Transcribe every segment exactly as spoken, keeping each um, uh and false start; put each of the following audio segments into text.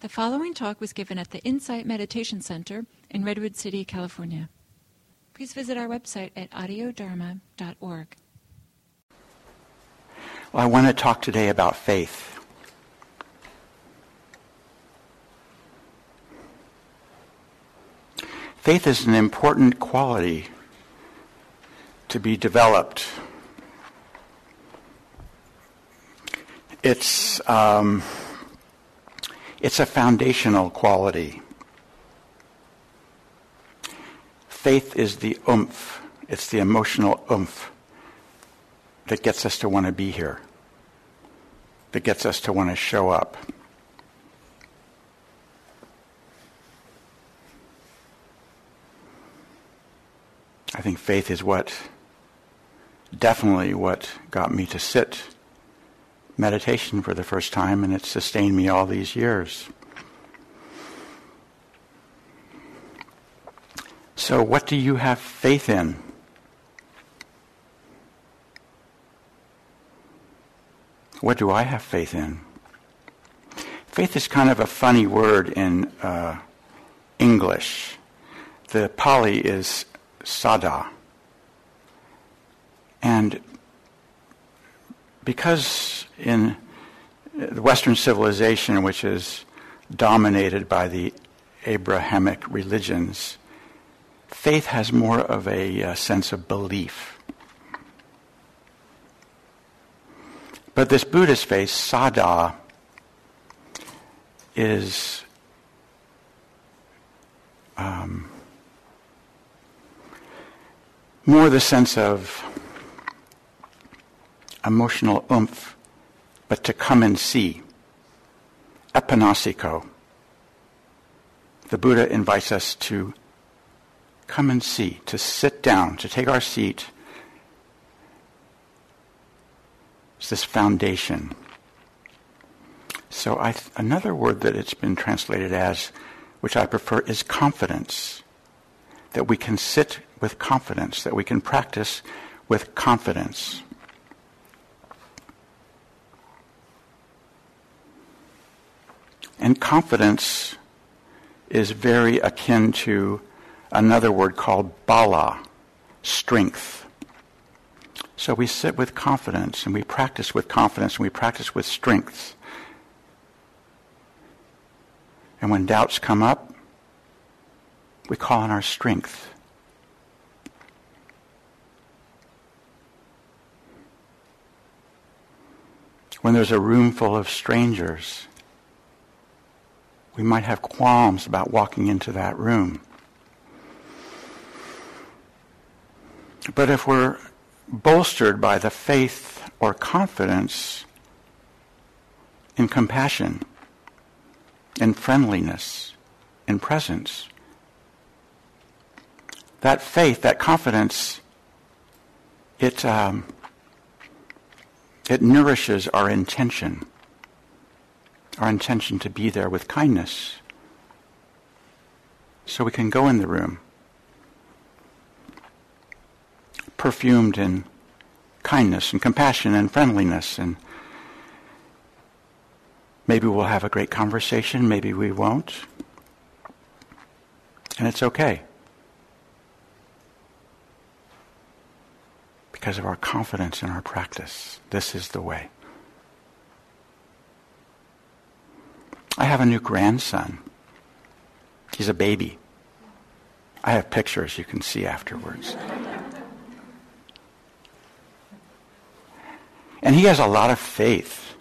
The following talk was given at the Insight Meditation Center in Redwood City, California. Please visit our website at audio dharma dot org. Well, I want to talk today about faith. Faith is an important quality to be developed. It's um, it's a foundational quality. Faith is the oomph. It's the emotional oomph that gets us to want to be here, that gets us to want to show up. I think faith is what, definitely what got me to sit meditation for the first time, and it sustained me all these years. So what do you have faith in? What do I have faith in? Faith is kind of a funny word in uh, English. The Pali is sadha. And because in the Western civilization, which is dominated by the Abrahamic religions, faith has more of a uh, sense of belief. But this Buddhist faith, sadha, is um, more the sense of emotional oomph, but to come and see. Epanasiko. The Buddha invites us to come and see, to sit down, to take our seat. It's this foundation. So I th- another word that it's been translated as, which I prefer, is confidence. That we can sit with confidence, that we can practice with confidence. And confidence is very akin to another word called bala, strength. So we sit with confidence, and we practice with confidence, and we practice with strength. And when doubts come up, we call on our strength. When there's a room full of strangers, we might have qualms about walking into that room. But if we're bolstered by the faith or confidence in compassion, in friendliness, in presence, that faith, that confidence, it um, it nourishes our intention, our intention to be there with kindness, so we can go in the room perfumed in kindness and compassion and friendliness, and maybe we'll have a great conversation, maybe we won't, and it's okay because of our confidence in our practice. This is the way. I have a new grandson. He's a baby. I have pictures you can see afterwards. And he has a lot of faith.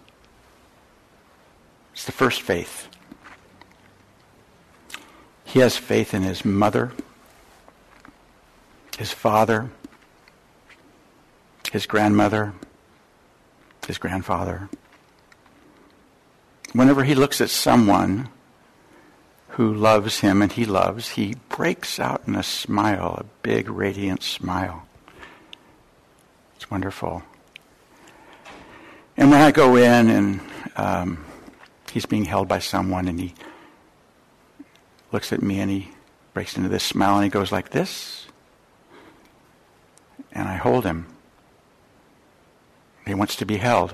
It's the first faith. He has faith in his mother, his father, his grandmother, his grandfather. Whenever he looks at someone who loves him and he loves, he breaks out in a smile, a big, radiant smile. It's wonderful. And when I go in and um, he's being held by someone and he looks at me and he breaks into this smile and he goes like this. And I hold him. He wants to be held.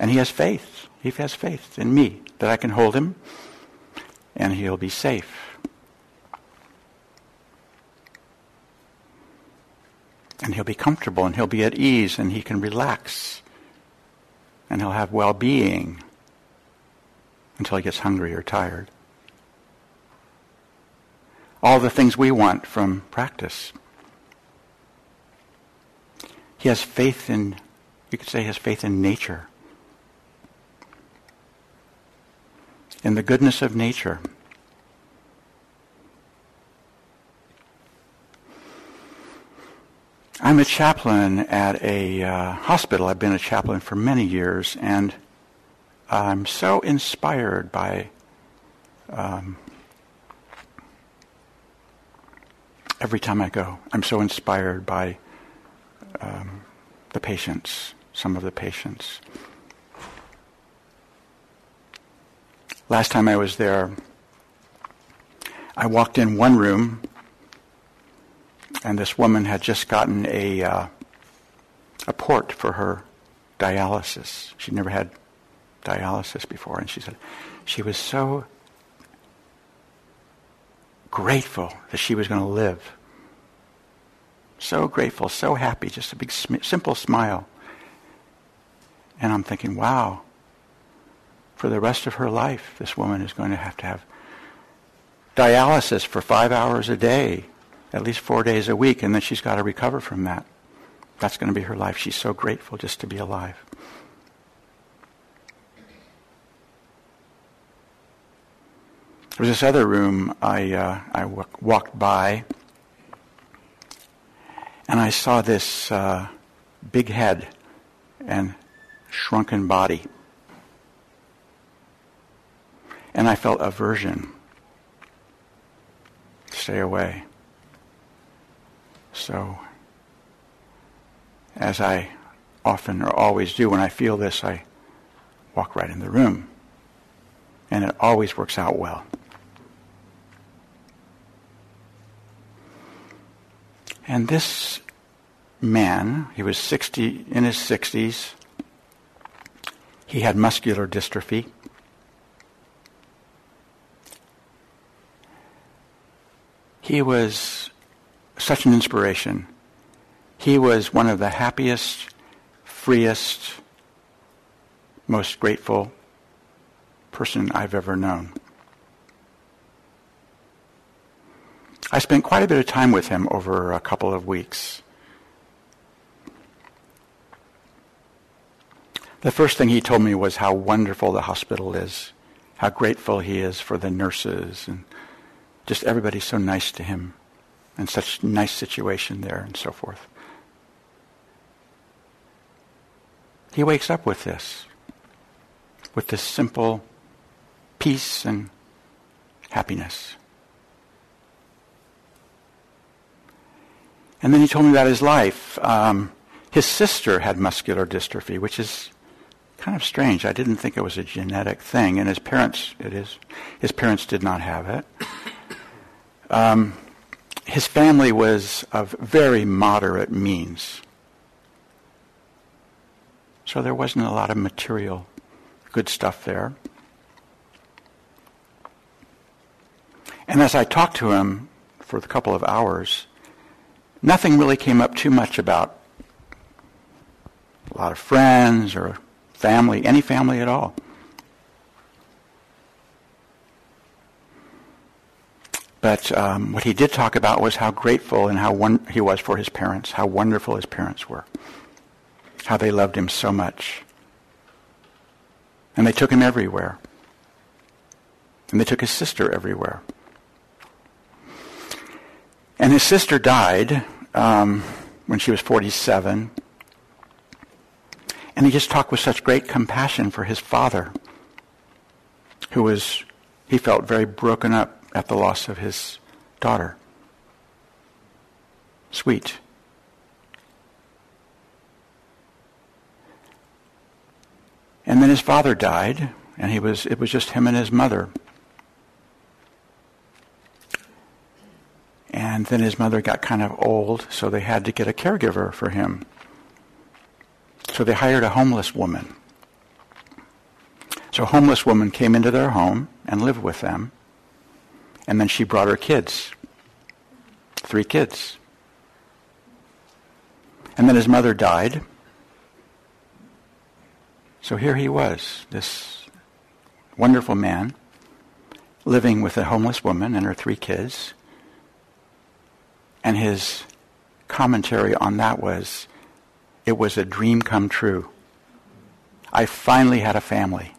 And he has faith. He has faith in me that I can hold him and he'll be safe. And he'll be comfortable and he'll be at ease and he can relax and he'll have well-being until he gets hungry or tired. All the things we want from practice. He has faith in, you could say he has faith in nature. In the goodness of nature. I'm a chaplain at a uh, hospital. I've been a chaplain for many years, and I'm so inspired by um, every time I go. I'm so inspired by um, the patients, some of the patients. Last time I was there, I walked in one room, and this woman had just gotten a uh, a port for her dialysis. She'd never had dialysis before, and she said she was so grateful that she was going to live. So grateful, so happy, just a big sm- simple smile. And I'm thinking, wow, for the rest of her life, this woman is going to have to have dialysis for five hours a day, at least four days a week, and then she's got to recover from that. That's going to be her life. She's so grateful just to be alive. There was this other room I uh, I w- walked by, and I saw this uh, big head and shrunken body. And I felt aversion. Stay away. So, as I often or always do when I feel this, I walk right in the room. And it always works out well. And this man, he was sixty, in his sixties. He had muscular dystrophy. He was such an inspiration. He was one of the happiest, freest, most grateful person I've ever known. I spent quite a bit of time with him over a couple of weeks. The first thing he told me was how wonderful the hospital is, how grateful he is for the nurses, and just everybody's so nice to him, and such nice situation there, and so forth. He wakes up with this, with this simple peace and happiness. And then he told me about his life. Um, his sister had muscular dystrophy, which is kind of strange. I didn't think it was a genetic thing, and his parents, it is, his parents did not have it. Um, his family was of very moderate means. So there wasn't a lot of material good stuff there. And as I talked to him for a couple of hours, nothing really came up too much about a lot of friends or family, any family at all. But um, what he did talk about was how grateful and how one- he was for his parents, how wonderful his parents were, how they loved him so much. And they took him everywhere. And they took his sister everywhere. And his sister died um, when she was forty-seven. And he just talked with such great compassion for his father, who was, he felt very broken up at the loss of his daughter. Sweet. And then his father died, and he was it was just him and his mother. And then his mother got kind of old, so they had to get a caregiver for him. So they hired a homeless woman. So a homeless woman came into their home and lived with them. And then she brought her kids, three kids. And then his mother died. So here he was, this wonderful man, living with a homeless woman and her three kids. And his commentary on that was, it was a dream come true. I finally had a family.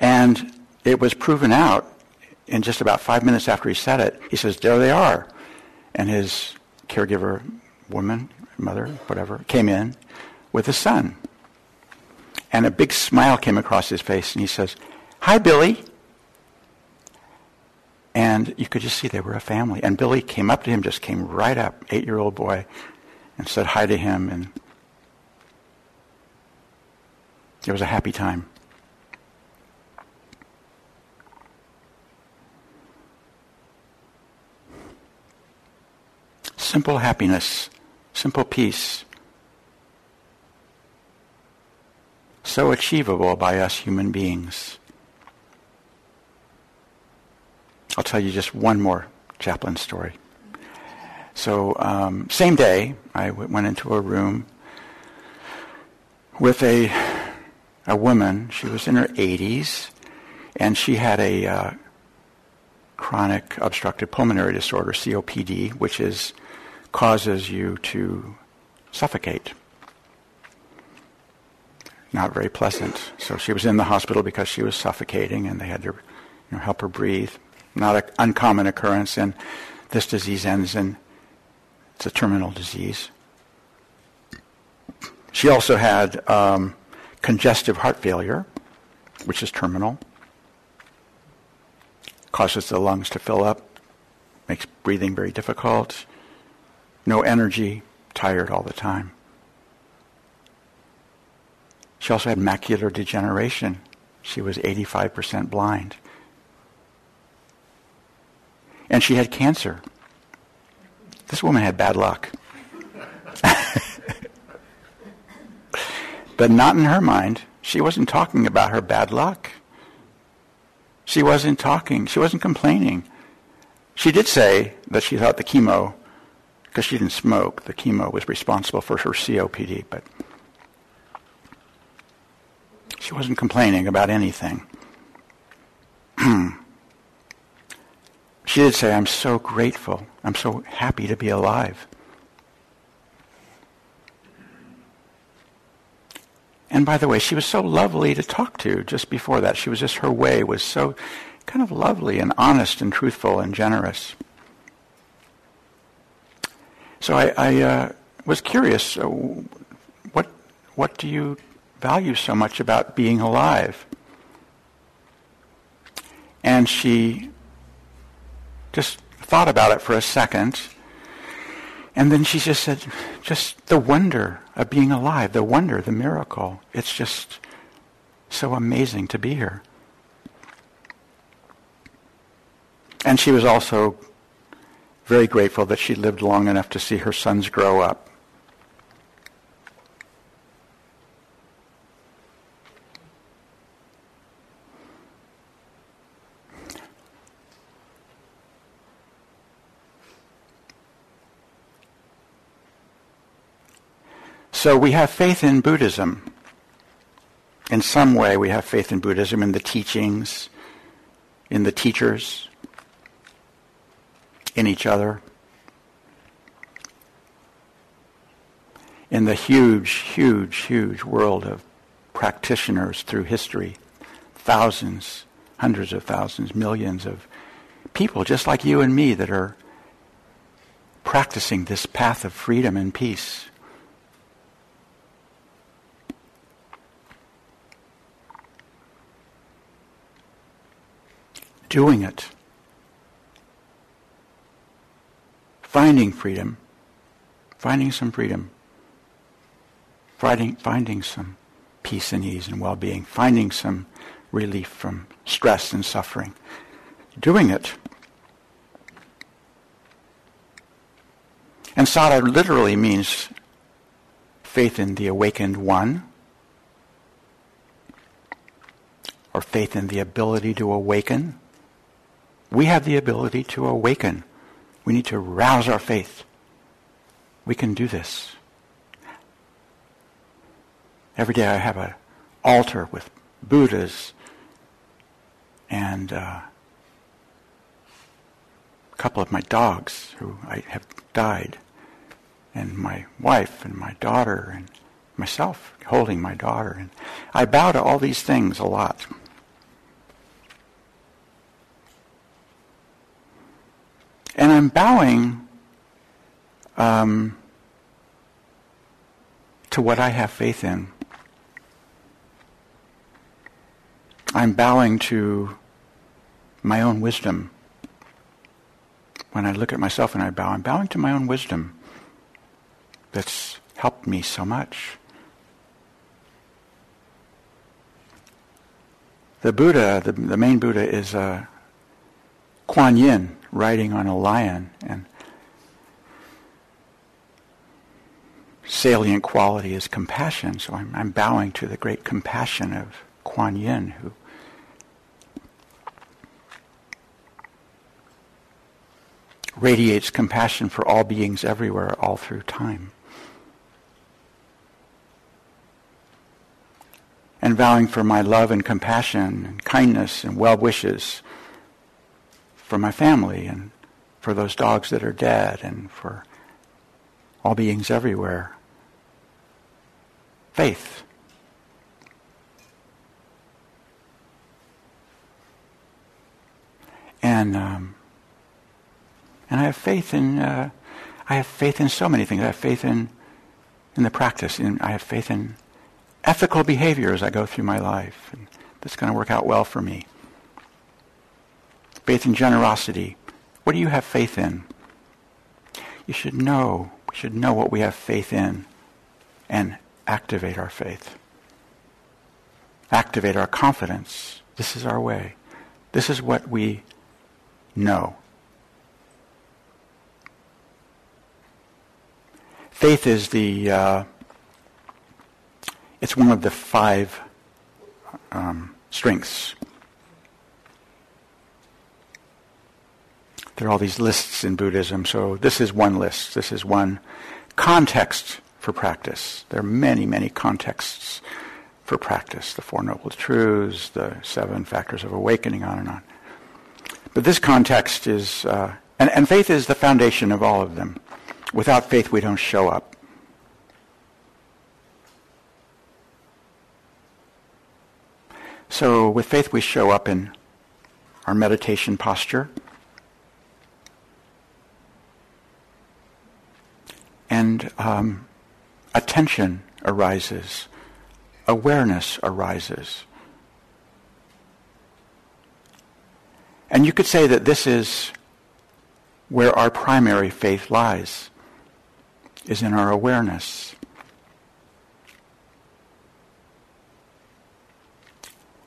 And it was proven out in just about five minutes after he said it. He says, there they are. And his caregiver, woman, mother, whatever, came in with his son. And a big smile came across his face, and he says, hi, Billy. And you could just see they were a family. And Billy came up to him, just came right up, eight-year-old boy, and said hi to him. And it was a happy time. Simple happiness, simple peace. So achievable by us human beings. I'll tell you just one more chaplain story. So, um, same day, I w- went into a room with a a woman. She was in her eighties, and she had a uh, chronic obstructive pulmonary disorder, C O P D, which is causes you to suffocate. Not very pleasant. So she was in the hospital because she was suffocating, and they had to you know, help her breathe. Not an uncommon occurrence, and this disease ends in, it's a terminal disease. She also had um, congestive heart failure, which is terminal. Causes the lungs to fill up, makes breathing very difficult, no energy, tired all the time. She also had macular degeneration. She was eighty-five percent blind. And she had cancer. This woman had bad luck. But not in her mind. She wasn't talking about her bad luck. She wasn't talking. She wasn't complaining. She did say that she thought the chemo, because she didn't smoke, the chemo was responsible for her C O P D, but she wasn't complaining about anything. She did say, I'm so grateful. I'm so happy to be alive. And by the way, she was so lovely to talk to just before that. She was just, her way was so kind of lovely and honest and truthful and generous. So I, I uh, was curious, so what, what do you value so much about being alive? And she just thought about it for a second, and then she just said, just the wonder of being alive, the wonder, the miracle. It's just so amazing to be here. And she was also very grateful that she lived long enough to see her sons grow up. So we have faith in Buddhism. In some way we have faith in Buddhism, in the teachings, in the teachers, in each other, in the huge, huge, huge world of practitioners through history. Thousands, hundreds of thousands, millions of people just like you and me that are practicing this path of freedom and peace. Doing it. Finding freedom. Finding some freedom. Finding, finding some peace and ease and well-being. Finding some relief from stress and suffering. Doing it. And sadha literally means faith in the awakened one, or faith in the ability to awaken. We have the ability to awaken. We need to rouse our faith. We can do this. Every day I have an altar with Buddhas and uh, a couple of my dogs who I have died, and my wife and my daughter and myself holding my daughter. And I bow to all these things a lot. And I'm bowing um, to what I have faith in. I'm bowing to my own wisdom. When I look at myself and I bow, I'm bowing to my own wisdom that's helped me so much. The Buddha, the, the main Buddha is uh, Kuan Yin, riding on a lion, and salient quality is compassion. So I'm, I'm bowing to the great compassion of Kuan Yin, who radiates compassion for all beings everywhere, all through time. And vowing for my love and compassion and kindness and well wishes for my family and for those dogs that are dead and for all beings everywhere. Faith. And um, and I have faith in uh, I have faith in so many things. I have faith in in the practice. In, I have faith in ethical behavior as I go through my life, and that's going to work out well for me. Faith in generosity. What do you have faith in? You should know. We should know what we have faith in and activate our faith. Activate our confidence. This is our way. This is what we know. Faith is the... Uh, it's one of the five um, strengths. There are all these lists in Buddhism, so this is one list. This is one context for practice. There are many, many contexts for practice. The Four Noble Truths, the Seven Factors of Awakening, on and on. But this context is, uh, and, and faith is the foundation of all of them. Without faith, we don't show up. So with faith, we show up in our meditation posture, and um, attention arises, awareness arises. And you could say that this is where our primary faith lies, is in our awareness.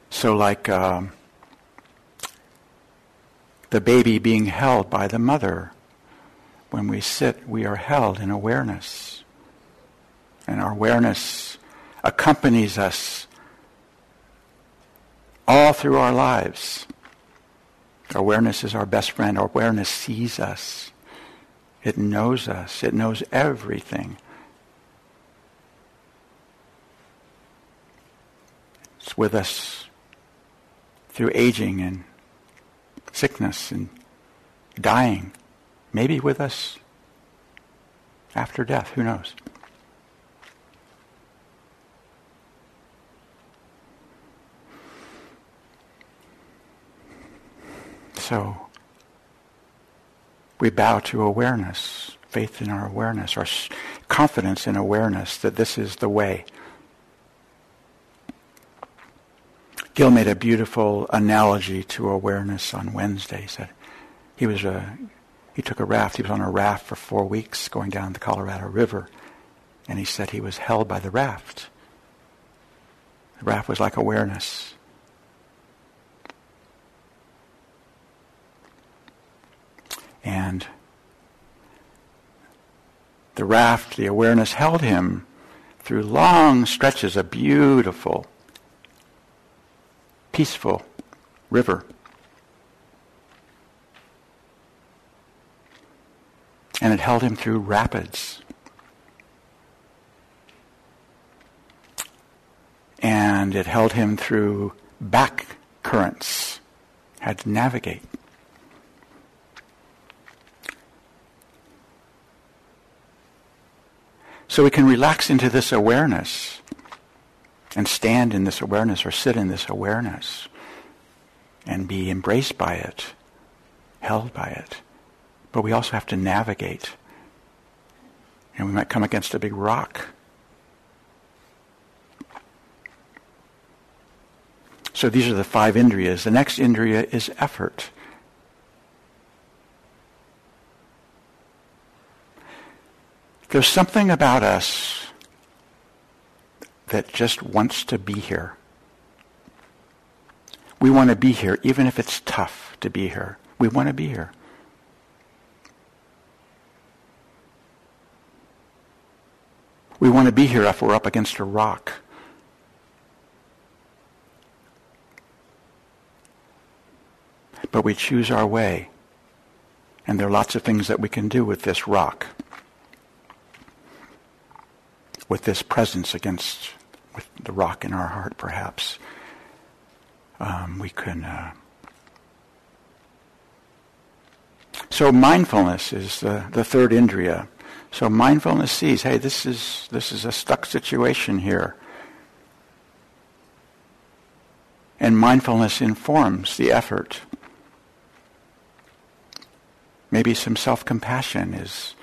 So like uh, the baby being held by the mother, when we sit, we are held in awareness. And our awareness accompanies us all through our lives. Awareness is our best friend. Awareness sees us. It knows us. It knows everything. It's with us through aging and sickness and dying. Maybe with us after death. Who knows? So, we bow to awareness, faith in our awareness, our confidence in awareness that this is the way. Gil made a beautiful analogy to awareness on Wednesday. He said he was a, he took a raft, he was on a raft for four weeks going down the Colorado River, and he said he was held by the raft. The raft was like awareness. And the raft, the awareness held him through long stretches of beautiful, peaceful river. And it held him through rapids. And it held him through back currents. Had to navigate. So we can relax into this awareness and stand in this awareness or sit in this awareness and be embraced by it, held by it. But we also have to navigate. And we might come against a big rock. So these are the five indriyas. The next indriya is effort. There's something about us that just wants to be here. We want to be here, even if it's tough to be here. We want to be here. We want to be here if we're up against a rock. But we choose our way. And there are lots of things that we can do with this rock. With this presence against with the rock in our heart, perhaps. Um, we can... Uh... So mindfulness is the, the third indriya. So mindfulness sees, hey, this is this is a stuck situation here. And mindfulness informs the effort. Maybe some self-compassion is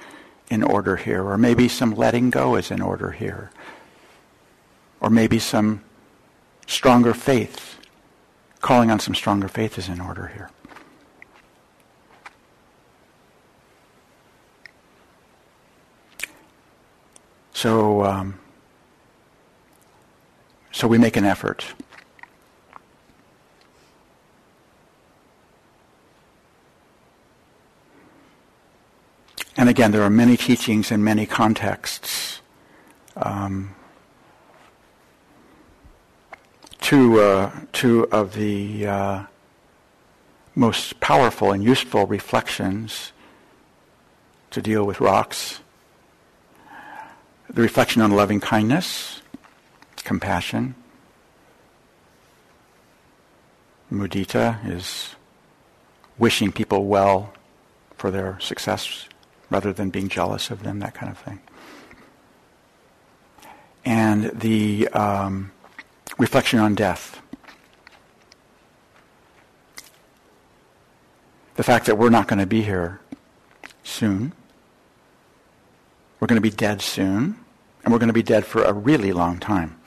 in order here, or maybe some letting go is in order here. Or maybe some stronger faith, calling on some stronger faith is in order here. So, um, so we make an effort. And again, there are many teachings in many contexts. Um, two, uh, two of the uh, most powerful and useful reflections to deal with rocks. The reflection on loving kindness, compassion. Mudita is wishing people well for their success rather than being jealous of them, that kind of thing. And the um, reflection on death. The fact that we're not going to be here soon. We're going to be dead soon, and we're going to be dead for a really long time.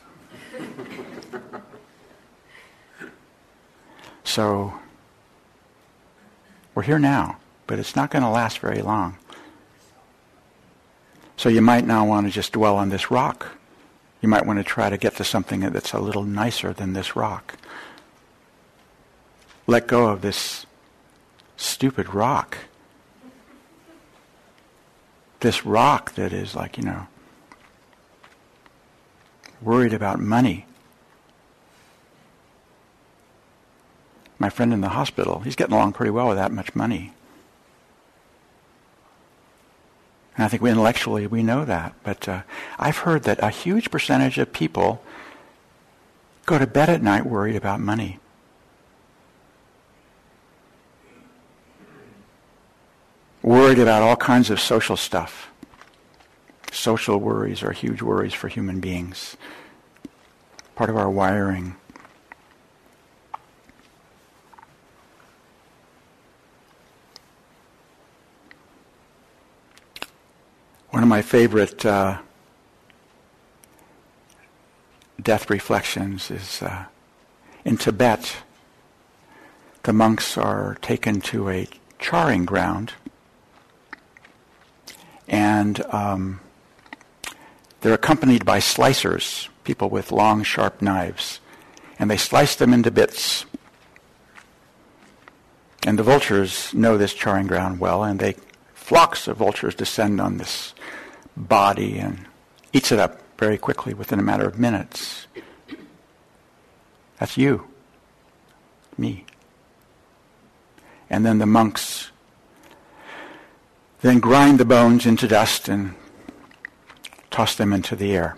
So, we're here now, but it's not going to last very long. So you might now want to just dwell on this rock. You might want to try to get to something that's a little nicer than this rock. Let go of this stupid rock. This rock that is like, you know, worried about money. My friend in the hospital, he's getting along pretty well without much money. And I think we intellectually, we know that. But uh, I've heard that a huge percentage of people go to bed at night worried about money. Worried about all kinds of social stuff. Social worries are huge worries for human beings. Part of our wiring. One of my favorite uh, death reflections is uh, in Tibet, the monks are taken to a charring ground. And um, they're accompanied by slicers, people with long, sharp knives. And they slice them into bits. And the vultures know this charring ground well, and they flocks of vultures descend on this body and eats it up. very quickly within a matter of minutes. That's you, me. And then the monks then grind the bones into dust and toss them into the air.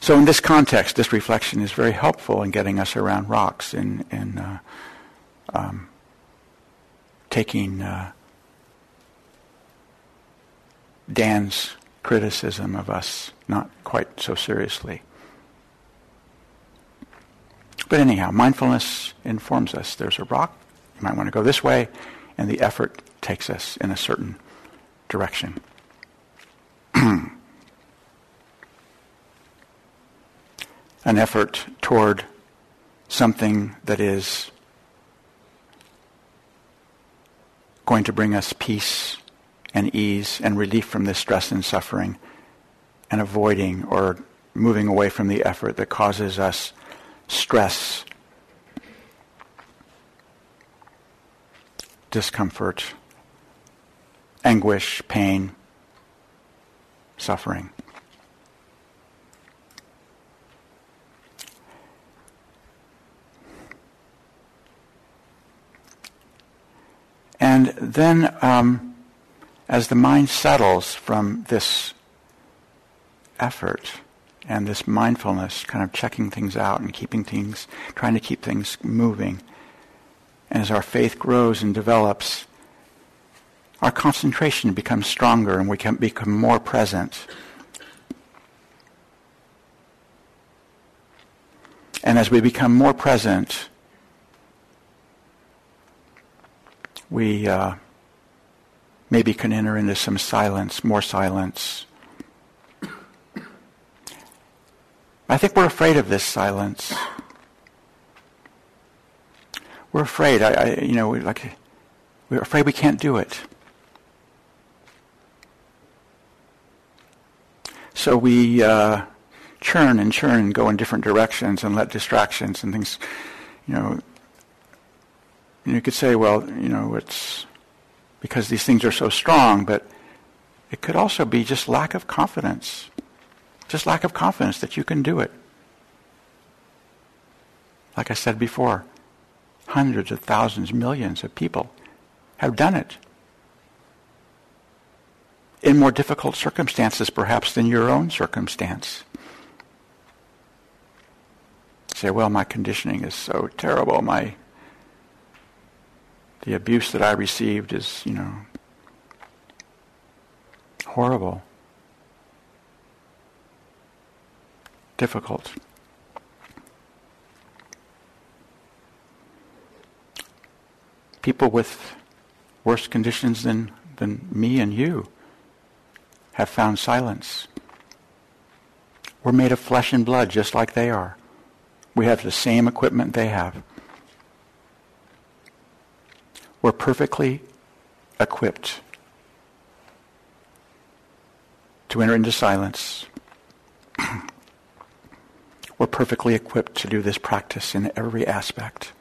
So in this context, this reflection is very helpful in getting us around rocks and, and uh, um, taking uh, Dan's criticism of us not quite so seriously. But anyhow, mindfulness informs us. There's a rock, you might want to go this way, and the effort takes us in a certain direction. An effort toward something that is going to bring us peace and ease and relief from this stress and suffering, and avoiding or moving away from the effort that causes us stress, discomfort, anguish, pain, suffering. And then um, as the mind settles from this effort and this mindfulness, kind of checking things out and keeping things, trying to keep things moving, and as our faith grows and develops, our concentration becomes stronger and we can become more present. And as we become more present, we uh, maybe can enter into some silence, more silence. I think we're afraid of this silence. We're afraid. I, I you know, we like we're afraid we can't do it. So we uh, churn and churn and go in different directions and let distractions and things, you know. And you could say, well, you know, it's because these things are so strong, but it could also be just lack of confidence. Just lack of confidence that you can do it. Like I said before, hundreds of thousands, millions of people have done it. In more difficult circumstances, perhaps, than your own circumstance. Say, well, my conditioning is so terrible, my... the abuse that I received is, you know, horrible, difficult. People with worse conditions than, than me and you have found silence. We're made of flesh and blood just like they are. We have the same equipment they have. We're perfectly equipped to enter into silence. We're perfectly equipped to do this practice in every aspect.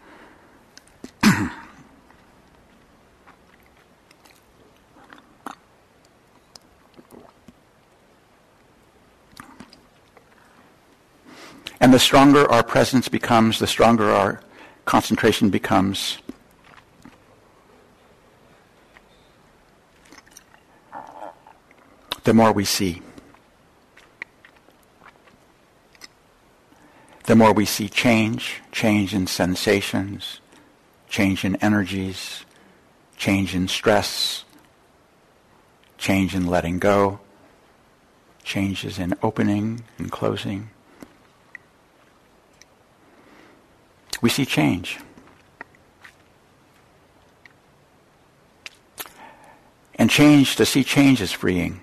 And the stronger our presence becomes, the stronger our concentration becomes. The more we see. The more we see change, change in sensations, change in energies, change in stress, change in letting go, changes in opening and closing. We see change. And change, to see change is freeing.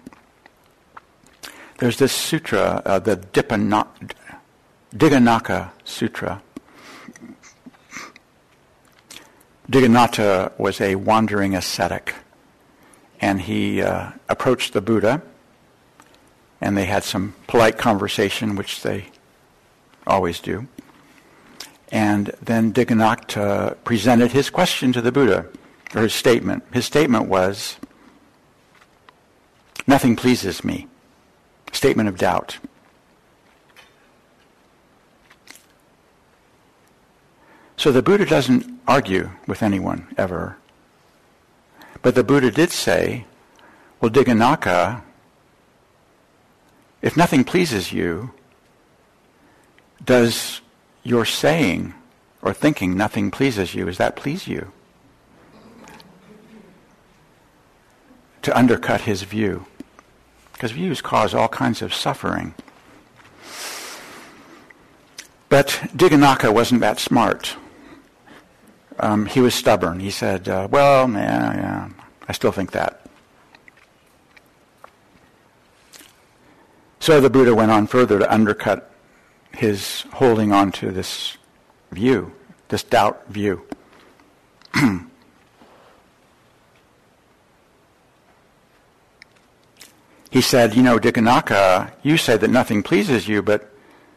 There's this sutra, uh, the Dīghanakha Sutra. Dīghanakha was a wandering ascetic, and he uh, approached the Buddha, and they had some polite conversation, which they always do. And then Dīghanakha presented his question to the Buddha. or his statement. His statement was, nothing pleases me. Statement of doubt. So the Buddha doesn't argue with anyone, ever. But the Buddha did say, well, Dīghanakha, if nothing pleases you, does your saying or thinking nothing pleases you, does that please you? To undercut his view. Because views cause all kinds of suffering. But Dīghanakha wasn't that smart. Um, he was stubborn. He said, uh, well, yeah, yeah, I still think that. So the Buddha went on further to undercut his holding on to this view, this doubt view. He said, you know, Dīghanakha, you said that nothing pleases you, but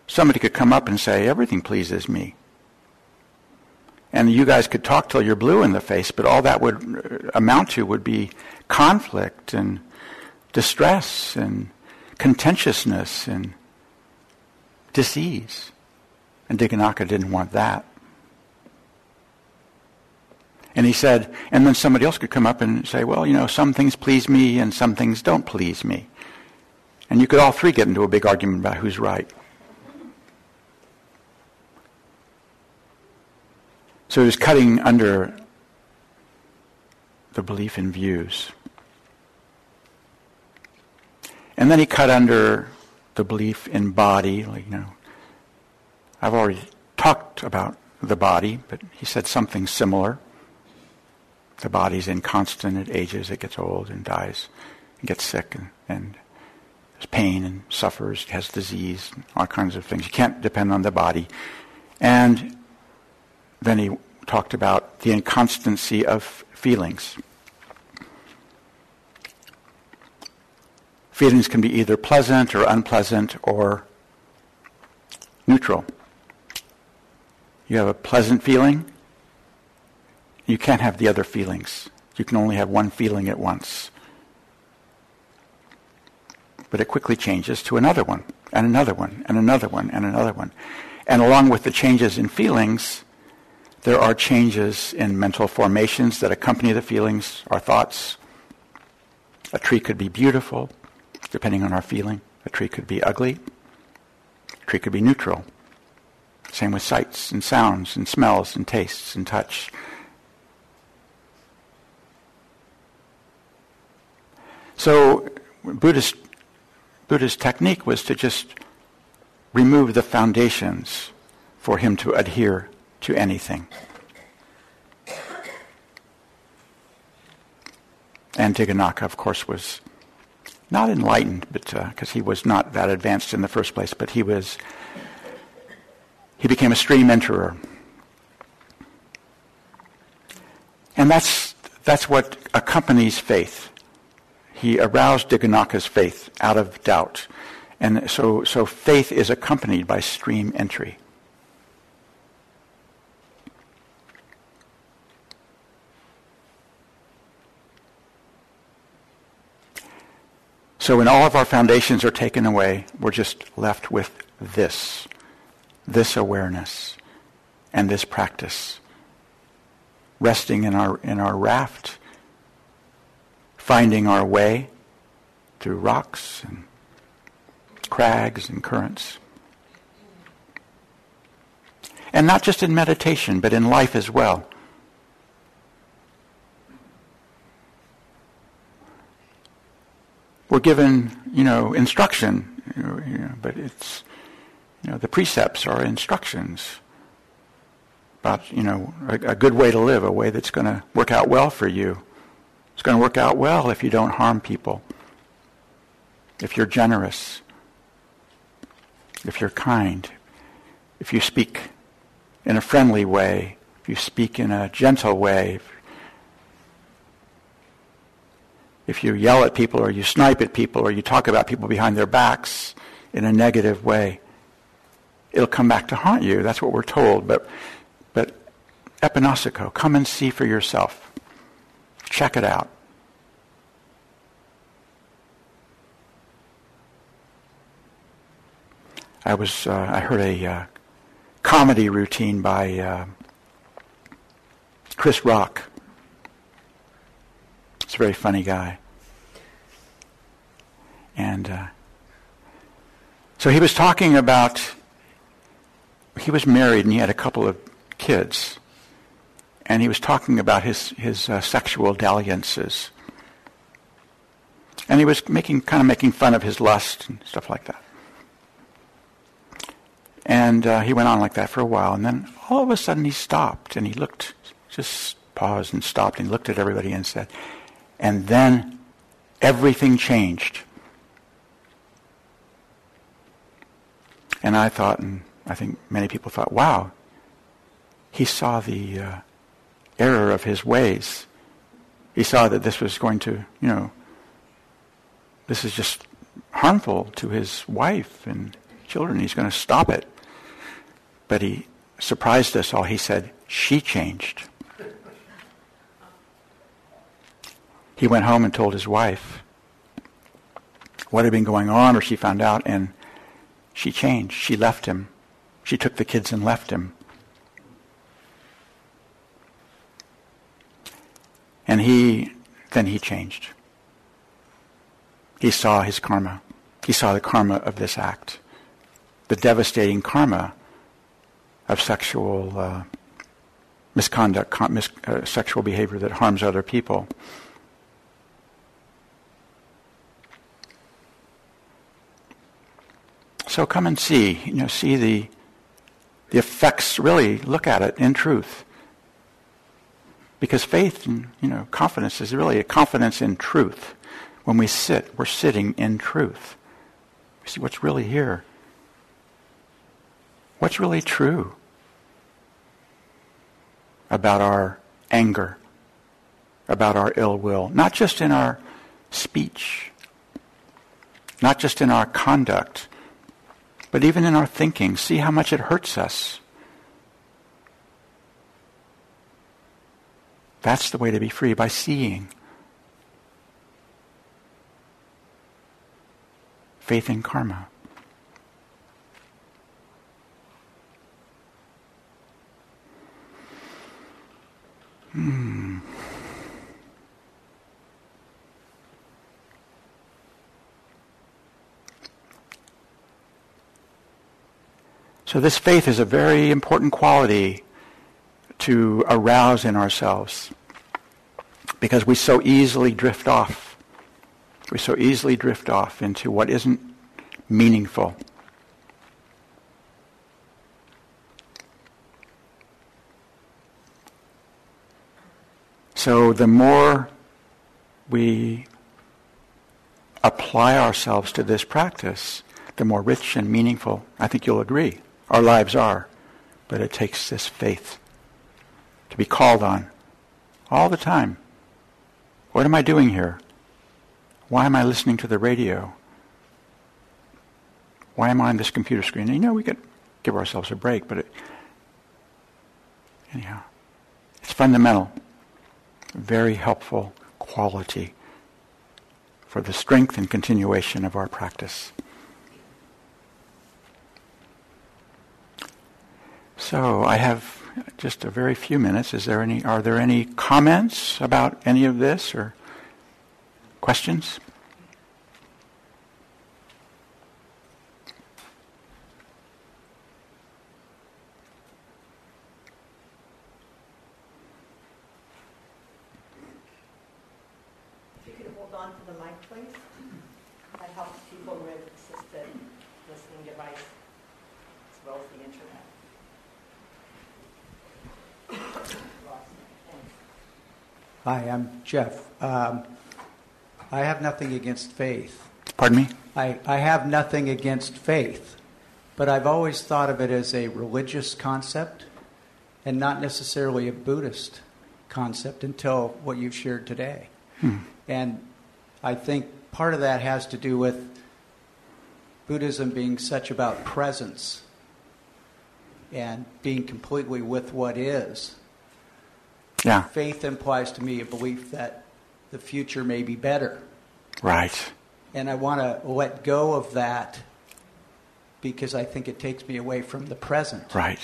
somebody could come up and say, everything pleases me. And you guys could talk till you're blue in the face, but all that would amount to would be conflict and distress and contentiousness and disease. And Dīghanakha didn't want that. And he said, and then somebody else could come up and say, well, you know, some things please me and some things don't please me. And you could all three get into a big argument about who's right. So he was cutting under the belief in views. And then he cut under the belief in body. Like, you know, I've already talked about the body, but he said something similar. The body's inconstant, it ages, it gets old and dies, it gets sick and, and there's pain and suffers, has disease, all kinds of things. You can't depend on the body. And then he talked about the inconstancy of feelings. Feelings can be either pleasant or unpleasant or neutral. You have a pleasant feeling, you can't have the other feelings. You can only have one feeling at once. But it quickly changes to another one, and another one, and another one, and another one. And along with the changes in feelings, there are changes in mental formations that accompany the feelings, our thoughts. A tree could be beautiful, depending on our feeling. A tree could be ugly. A tree could be neutral. Same with sights and sounds and smells and tastes and touch. So Buddhist, Buddha's technique was to just remove the foundations for him to adhere to anything. And Dīghanakha, of course, was not enlightened, but because uh, he was not that advanced in the first place, but he was, he became a stream enterer. And that's that's what accompanies faith. He aroused Dīghanakha's faith out of doubt. And so, so faith is accompanied by stream entry. So when all of our foundations are taken away, we're just left with this, this awareness and this practice, resting in our in our raft, finding our way through rocks and crags and currents. And not just in meditation, but in life as well. We're given, you know, instruction, you know, you know, but it's, you know, the precepts are instructions about, you know, a, a good way to live, a way that's going to work out well for you. It's going to work out well if you don't harm people, if you're generous, if you're kind, if you speak in a friendly way, if you speak in a gentle way, if you yell at people or you snipe at people or you talk about people behind their backs in a negative way, it'll come back to haunt you. That's what we're told. But, but Epanasiko, come and see for yourself. Check it out. I was uh, I heard a uh, comedy routine by uh, Chris Rock. He's a very funny guy. And uh, so he was talking about, he was married and he had a couple of kids. And he was talking about his, his uh, sexual dalliances. And he was making kind of making fun of his lust and stuff like that. And uh, he went on like that for a while. And then all of a sudden he stopped and he looked, just paused and stopped and looked at everybody and said, and then everything changed. And I thought, and I think many people thought, wow, he saw the uh, error of his ways. He saw that this was going to, you know, this is just harmful to his wife and children. He's going to stop it. But he surprised us all. He said, she changed. He went home and told his wife what had been going on, or she found out, and she changed. She left him. She took the kids and left him. And he, then he changed. He saw his karma. He saw the karma of this act. The devastating karma of sexual uh, misconduct, com- mis- uh, sexual behavior that harms other people. So come and see, you know, see the the effects. Really, look at it in truth, because faith and, you know, confidence is really a confidence in truth. When we sit, we're sitting in truth. We see what's really here. What's really true about our anger, about our ill will, not just in our speech, not just in our conduct, but even in our thinking. See how much it hurts us. That's the way to be free, by seeing. Faith in karma. Hmm. So this faith is a very important quality to arouse in ourselves, because we so easily drift off. We so easily drift off into what isn't meaningful. So the more we apply ourselves to this practice, the more rich and meaningful, I think you'll agree, our lives are. But it takes this faith to be called on all the time. What am I doing here? Why am I listening to the radio? Why am I on this computer screen? And you know, we could give ourselves a break, but it, anyhow, it's fundamental. Very helpful quality for the strength and continuation of our practice. So I have just a very few minutes. Is there any? Are there any comments about any of this or questions? Hi, I'm Jeff. Um, I have nothing against faith. Pardon me? I, I have nothing against faith, but I've always thought of it as a religious concept and not necessarily a Buddhist concept until what you've shared today. Hmm. And I think part of that has to do with Buddhism being such about presence and being completely with what is. Yeah. Faith implies to me a belief that the future may be better. Right. And I want to let go of that because I think it takes me away from the present. Right.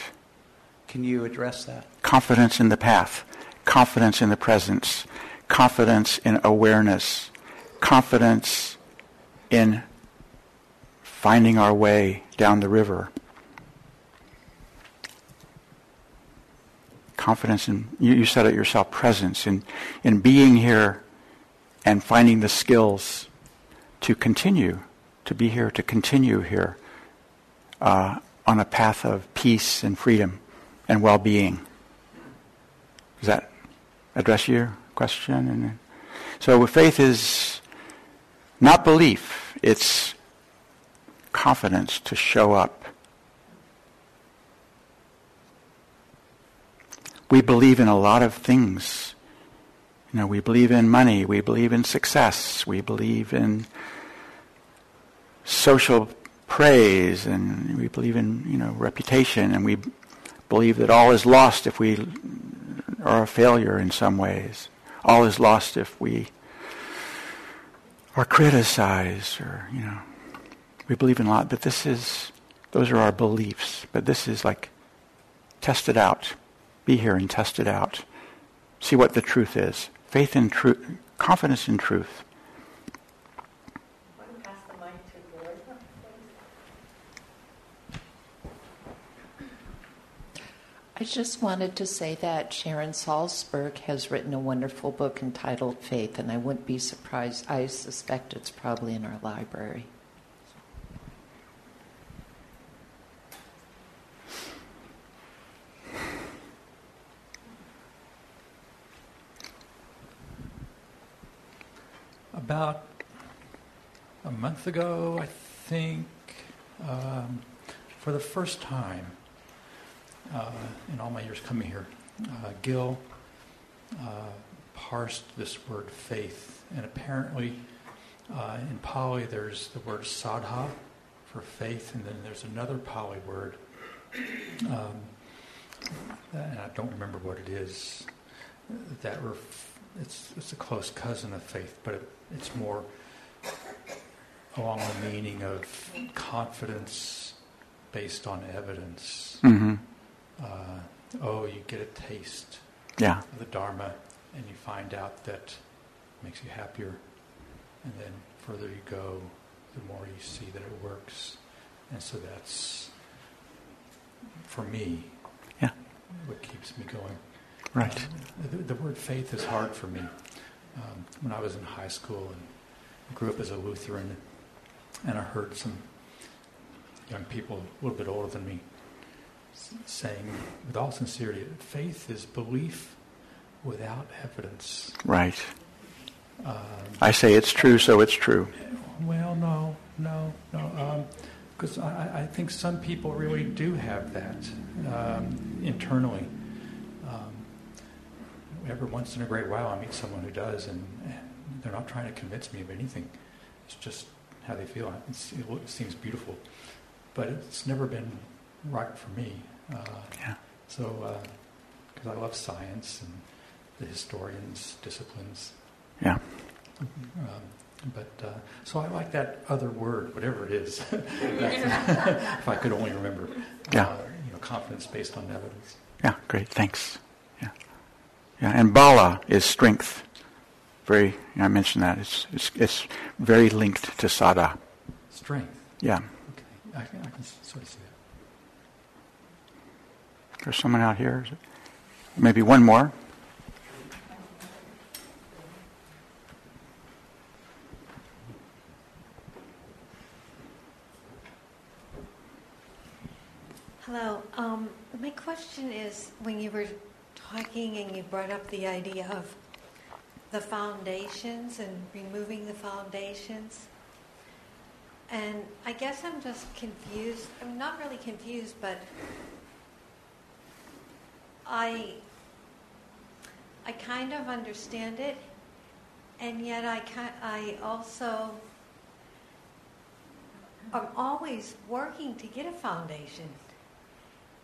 Can you address that? Confidence in the path. Confidence in the presence. Confidence in awareness. Confidence in finding our way down the river. Confidence in, you, you said it yourself, presence, in, in being here and finding the skills to continue, to be here, to continue here uh, on a path of peace and freedom and well-being. Does that address your question? And so faith is not belief, it's confidence to show up. We believe in a lot of things. You know, we believe in money, we believe in success, we believe in social praise, and we believe in, you know, reputation, and we believe that all is lost if we are a failure in some ways. All is lost if we are criticized, or, you know, we believe in a lot, but this is, those are our beliefs, but this is like, test it out. Be here and test it out. See what the truth is. Faith in truth, confidence in truth. I just wanted to say that Sharon Salzberg has written a wonderful book entitled Faith, and I wouldn't be surprised. I suspect it's probably in our library. About a month ago, I think, um, for the first time uh, in all my years coming here, uh, Gil uh, parsed this word faith. And apparently uh, in Pali there's the word sadha for faith, and then there's another Pali word, um, and I don't remember what it is, that refers. It's it's a close cousin of faith, but it, it's more along the meaning of confidence based on evidence. Mm-hmm. Uh, oh, you get a taste yeah. of the Dharma, and you find out that makes you happier. And then further you go, the more you see that it works. And so that's, for me, yeah. what keeps me going. Right. Um, the, the word faith is hard for me. Um, when I was in high school and grew up as a Lutheran, and I heard some young people a little bit older than me saying, with all sincerity, that faith is belief without evidence. Right. Um, I say it's true, so it's true. Well, no, no, no. Because um, I, I think some people really do have that um, internally. Every once in a great while I meet someone who does, and they're not trying to convince me of anything. It's just how they feel. It's, it seems beautiful. But it's never been right for me. Uh, yeah. So, because uh, I love science and the historians' disciplines. Yeah. Um, but, uh, so I like that other word, whatever it is. If I could only remember. Yeah. Uh, you know, confidence based on evidence. Yeah, great, thanks. Yeah, and bala is strength. Very, I mentioned that. It's, it's it's very linked to sadha. Strength. Yeah. Okay, I can, I can sort of see that. There's someone out here. Maybe one more. Hello. Um, my question is, when you were talking and you brought up the idea of the foundations and removing the foundations, and I guess I'm just confused. I'm not really confused, but I I kind of understand it, and yet I can, I also am always working to get a foundation,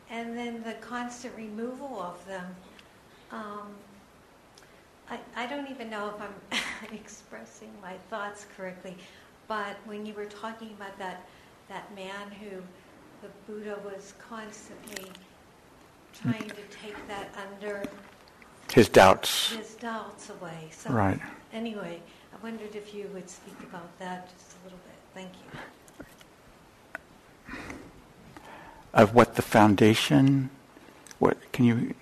and then the constant removal of them. Um, I, I don't even know if I'm expressing my thoughts correctly, but when you were talking about that that man who the Buddha was constantly trying to take that under his doubts his doubts away. So right. Anyway, I wondered if you would speak about that just a little bit. Thank you. Of what the foundation? What can you?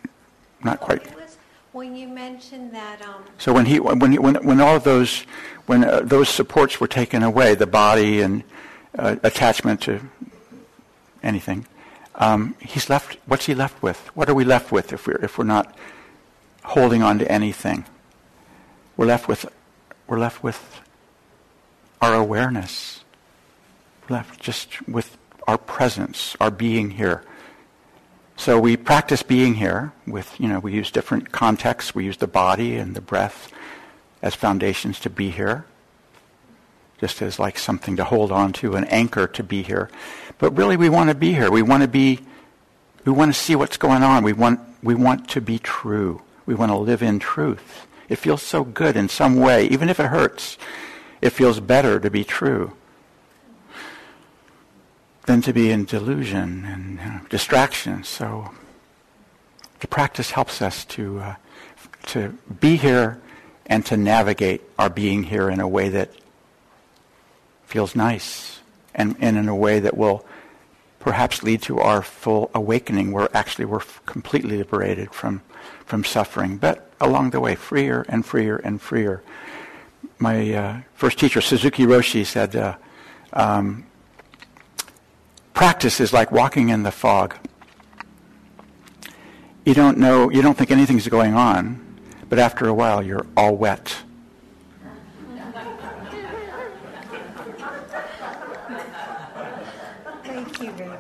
Not well, quite. It was when you mentioned that. Um, so when he when he, when when all of those when uh, those supports were taken away, the body and uh, attachment to anything, um, he's left. What's he left with? What are we left with if we're if we're not holding on to anything? We're left with we're left with our awareness. We're left just with our presence, our being here. So we practice being here with, you know, we use different contexts. We use the body and the breath as foundations to be here, just as like something to hold on to, an anchor to be here. But really we want to be here. We want to be, we want to see what's going on. We want, we want to be true. We want to live in truth. It feels so good in some way, even if it hurts. It feels better to be true than to be in delusion and you know, distraction. So the practice helps us to uh, to be here and to navigate our being here in a way that feels nice and, and in a way that will perhaps lead to our full awakening where actually we're completely liberated from, from suffering, but along the way, freer and freer and freer. My uh, first teacher, Suzuki Roshi, said, uh, um, practice is like walking in the fog. You don't know, you don't think anything's going on, but after a while you're all wet. Thank you very much.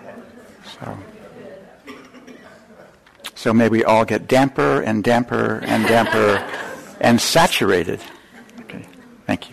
So, so may we all get damper and damper and damper and saturated. Okay, thank you.